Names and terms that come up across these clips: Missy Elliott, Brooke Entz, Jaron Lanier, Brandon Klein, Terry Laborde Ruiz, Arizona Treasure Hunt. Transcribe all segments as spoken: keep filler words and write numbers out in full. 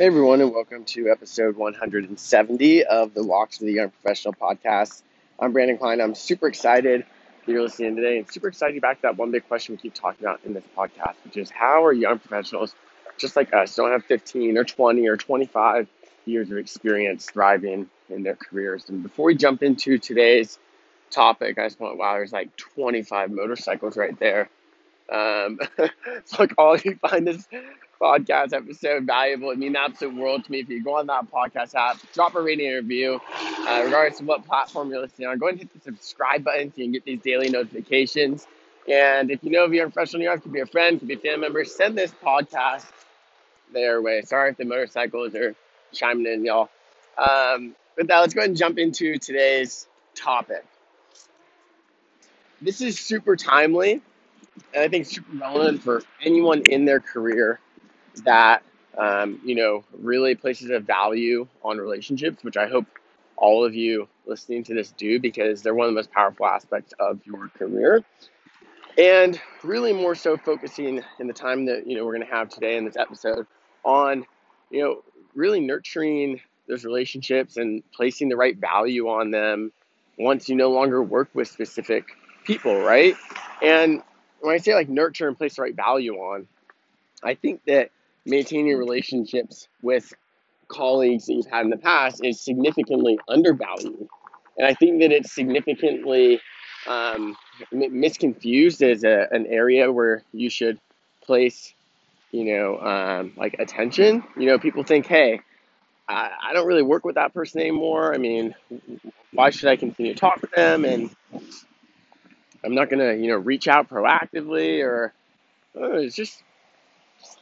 Hey everyone, and welcome to episode one hundred seventy of the Walk to the Young Professional podcast. I'm Brandon Klein. I'm super excited that you're listening today, and super excited to get back to that one big question we keep talking about in this podcast, which is how are young professionals just like us, don't have fifteen or twenty or twenty-five years of experience, thriving in their careers? And before we jump into today's topic, I just want, wow, there's like twenty-five motorcycles right there. Um, it's like all you find this podcast episode valuable. It means the absolute world to me. If you go on that podcast app, drop a rating and review, uh, regardless of what platform you're listening on. Go ahead and hit the subscribe button so you can get these daily notifications. And if you know of your professional in your life, could be a friend, could be a family member, send this podcast their way. Sorry if the motorcycles are chiming in, y'all. Um, with that, let's go ahead and jump into today's topic. This is super timely, and I think super relevant for anyone in their career that, um, you know, really places a value on relationships, which I hope all of you listening to this do, because they're one of the most powerful aspects of your career. And really more so focusing in the time that, you know, we're going to have today in this episode on, you know, really nurturing those relationships and placing the right value on them once you no longer work with specific people, right? And when I say like nurture and place the right value on, I think that maintaining relationships with colleagues that you've had in the past is significantly undervalued. And I think that it's significantly um, misconfused as a, an area where you should place, you know, um, like attention. You know, people think, hey, I, I don't really work with that person anymore. I mean, why should I continue to talk to them? And I'm not going to, you know, reach out proactively, or oh, it's just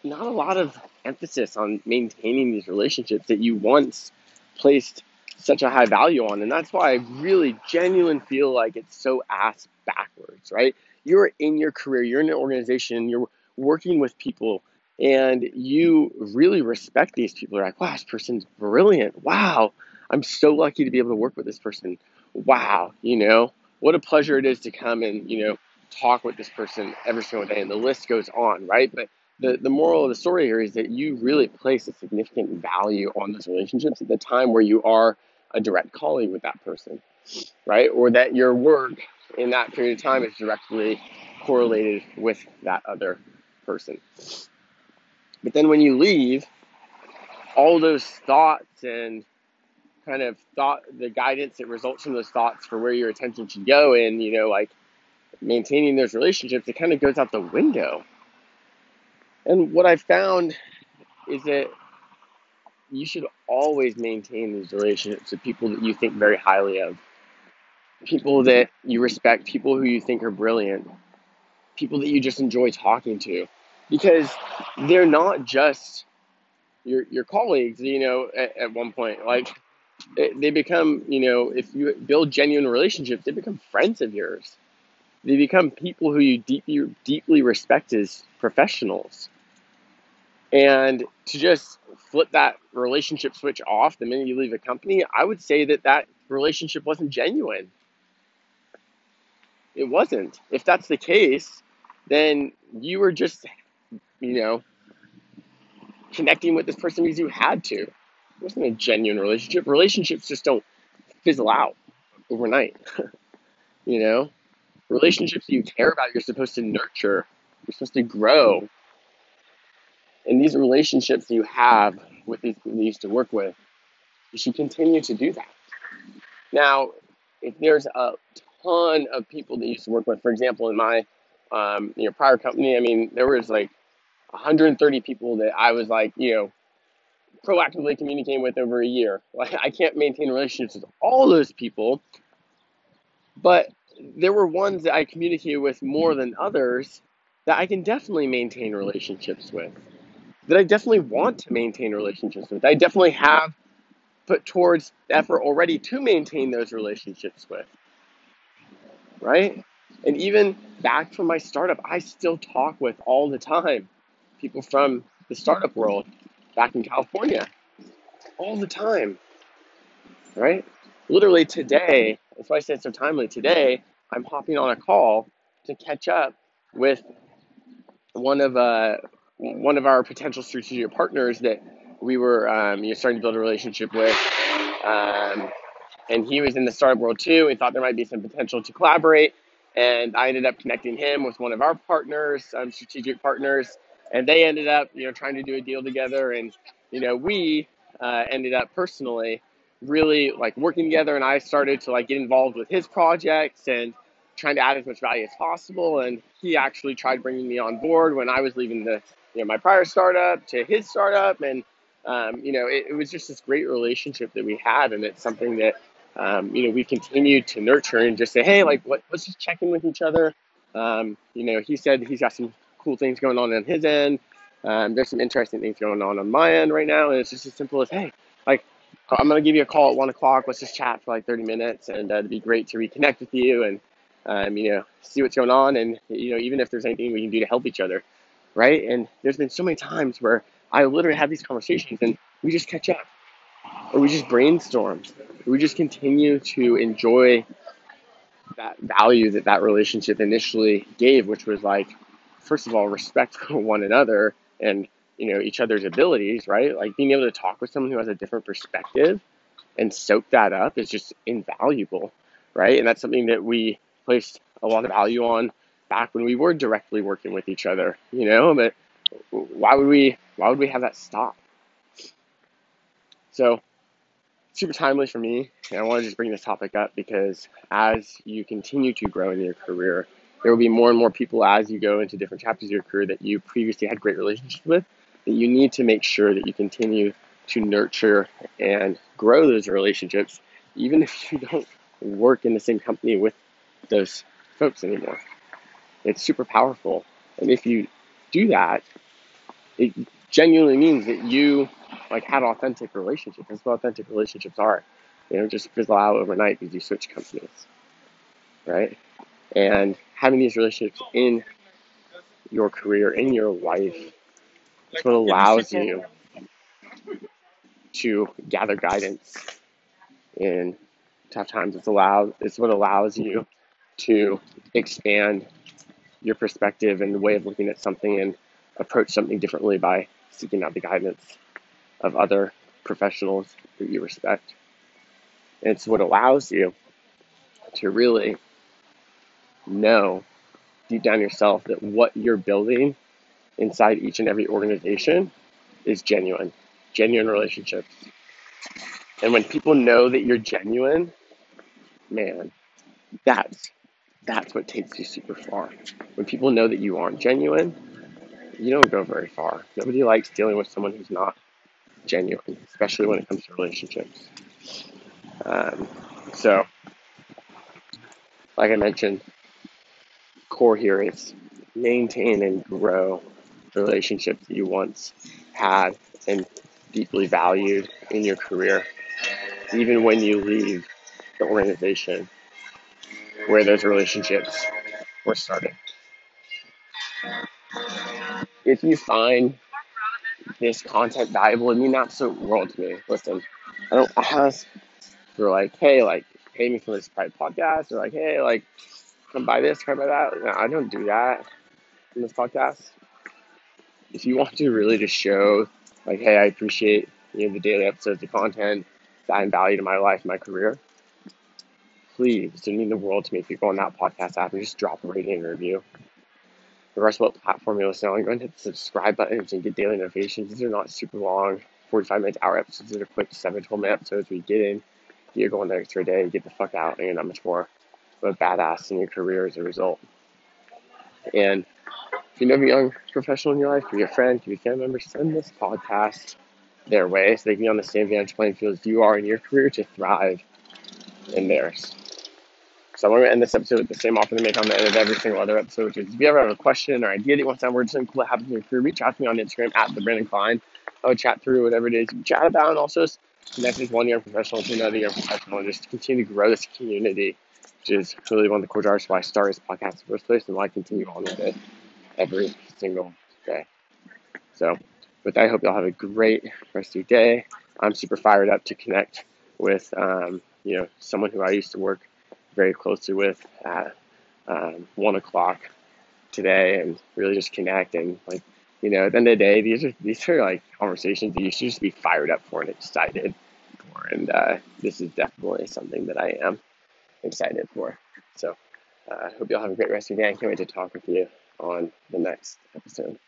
not a lot of emphasis on maintaining these relationships that you once placed such a high value on. And that's why I really genuinely feel like it's so ass backwards, right? You're in your career, you're in an organization, you're working with people, and you really respect these people. You're like, wow, this person's brilliant. Wow, I'm so lucky to be able to work with this person. Wow, you know, what a pleasure it is to come and, you know, talk with this person every single day. And the list goes on, right? But The the moral of the story here is that you really place a significant value on those relationships at the time where you are a direct colleague with that person, right? Or that your work in that period of time is directly correlated with that other person. But then when you leave, all those thoughts and kind of thought, the guidance that results from those thoughts for where your attention should go and, you know, like maintaining those relationships, it kind of goes out the window. And what I found is that you should always maintain these relationships with people that you think very highly of, people that you respect, people who you think are brilliant, people that you just enjoy talking to, because they're not just your your colleagues, you know, at, at one point. Like, they, they become, you know, if you build genuine relationships, they become friends of yours. They become people who you deeply, deeply respect as professionals. And to just flip that relationship switch off the minute you leave a company, I would say that that relationship wasn't genuine. It wasn't. If that's the case, then you were just, you know, connecting with this person because you had to. It wasn't a genuine relationship. Relationships just don't fizzle out overnight, you know? Relationships that you care about, you're supposed to nurture. You're supposed to grow. And these relationships that you have with these people you used to work with, you should continue to do that. Now, if there's a ton of people that you used to work with, for example, in my um, you know, prior company, I mean, there was like one hundred thirty people that I was like, you know, proactively communicating with over a year. Like, I can't maintain relationships with all those people, but there were ones that I communicated with more than others that I can definitely maintain relationships with, that I definitely want to maintain relationships with. I definitely have put towards effort already to maintain those relationships with, right? And even back from my startup, I still talk with all the time people from the startup world back in California, all the time, right? Literally today, that's why I said so timely, today I'm hopping on a call to catch up with one of uh, one of our potential strategic partners that we were um, you know, starting to build a relationship with. Um, and he was in the startup world too. We thought there might be some potential to collaborate. And I ended up connecting him with one of our partners, um, strategic partners. And they ended up, you know, trying to do a deal together. And, you know, we uh, ended up personally really like working together. And I started to like get involved with his projects and trying to add as much value as possible. And he actually tried bringing me on board when I was leaving the, you know, my prior startup to his startup. And, um, you know, it, it was just this great relationship that we had. And it's something that, um, you know, we continued to nurture and just say, hey, like, what, let's just check in with each other. Um, you know, he said he's got some cool things going on on his end. Um, there's some interesting things going on on my end right now. And it's just as simple as, hey, like, I'm going to give you a call at one o'clock. Let's just chat for like thirty minutes. And uh, it'd be great to reconnect with you and, um, you know, see what's going on. And, you know, even if there's anything we can do to help each other. Right. And there's been so many times where I literally have these conversations and we just catch up or we just brainstorm. Or we just continue to enjoy that value that that relationship initially gave, which was like, first of all, respect for one another and, you know, each other's abilities, right? Like being able to talk with someone who has a different perspective and soak that up is just invaluable, right? And that's something that we placed a lot of value on back when we were directly working with each other, you know, but why would we, why would we have that stop? So super timely for me. And I want to just bring this topic up because as you continue to grow in your career, there will be more and more people as you go into different chapters of your career that you previously had great relationships with, that you need to make sure that you continue to nurture and grow those relationships, even if you don't work in the same company with those folks anymore. It's super powerful. And if you do that, it genuinely means that you like had authentic relationships. That's what authentic relationships are. They don't just fizzle out overnight because you switch companies, right? And having these relationships in your career, in your life, it's what allows you to gather guidance in tough times. It's allow, it's what allows you to expand your perspective and the way of looking at something and approach something differently by seeking out the guidance of other professionals that you respect. And it's what allows you to really know deep down yourself that what you're building inside each and every organization is genuine, genuine relationships. And when people know that you're genuine, man, that's, that's what takes you super far. When people know that you aren't genuine, you don't go very far. Nobody likes dealing with someone who's not genuine, especially when it comes to relationships. Um, so, like I mentioned, core here is maintain and grow the relationships that you once had and deeply valued in your career, even when you leave the organization where those relationships were started. If you find this content valuable, it means an absolute world to me. Listen, I don't ask for like, hey, like, pay me for this private podcast, or like, hey, like, come buy this, come buy that. No, I don't do that in this podcast. If you want to really just show, like, hey, I appreciate, you know, the daily episodes of content that I'm valued in my life, my career, please, it would mean the world to me if you go on that podcast app and just drop a rating and review. Regardless of what platform you listen on, go and hit the subscribe button so you get daily notifications. These are not super long, forty-five minute hour episodes. These are quick, seven to twelve minute episodes where you get in, you're going there for a day, you get the fuck out, and you're not much more of a badass in your career as a result. And if you know a young professional in your life, could be a friend, could be a family member, send this podcast their way so they can be on the same vantage playing field as you are in your career to thrive in theirs. So I'm going to end this episode with the same offer they make on the end of every single other episode, which is if you ever have a question or idea that you want to sound words, something cool that happens in your career, reach out to me on Instagram at the Brandon Klein. I would chat through whatever it is you chat about, and also connect with one young professional to another young professional and just continue to grow this community, which is really one of the core drivers why I started this podcast in the first place and why I continue on with it every single day. So with that, I hope y'all have a great rest of your day. I'm super fired up to connect with, um, you know, someone who I used to work very closely with at um, one o'clock today and really just connect and, like, You know, at the end of the day, these are these are like conversations that you should just be fired up for and excited for. And uh, this is definitely something that I am excited for. So I uh, hope you all have a great rest of your day. I can't wait to talk with you on the next episode.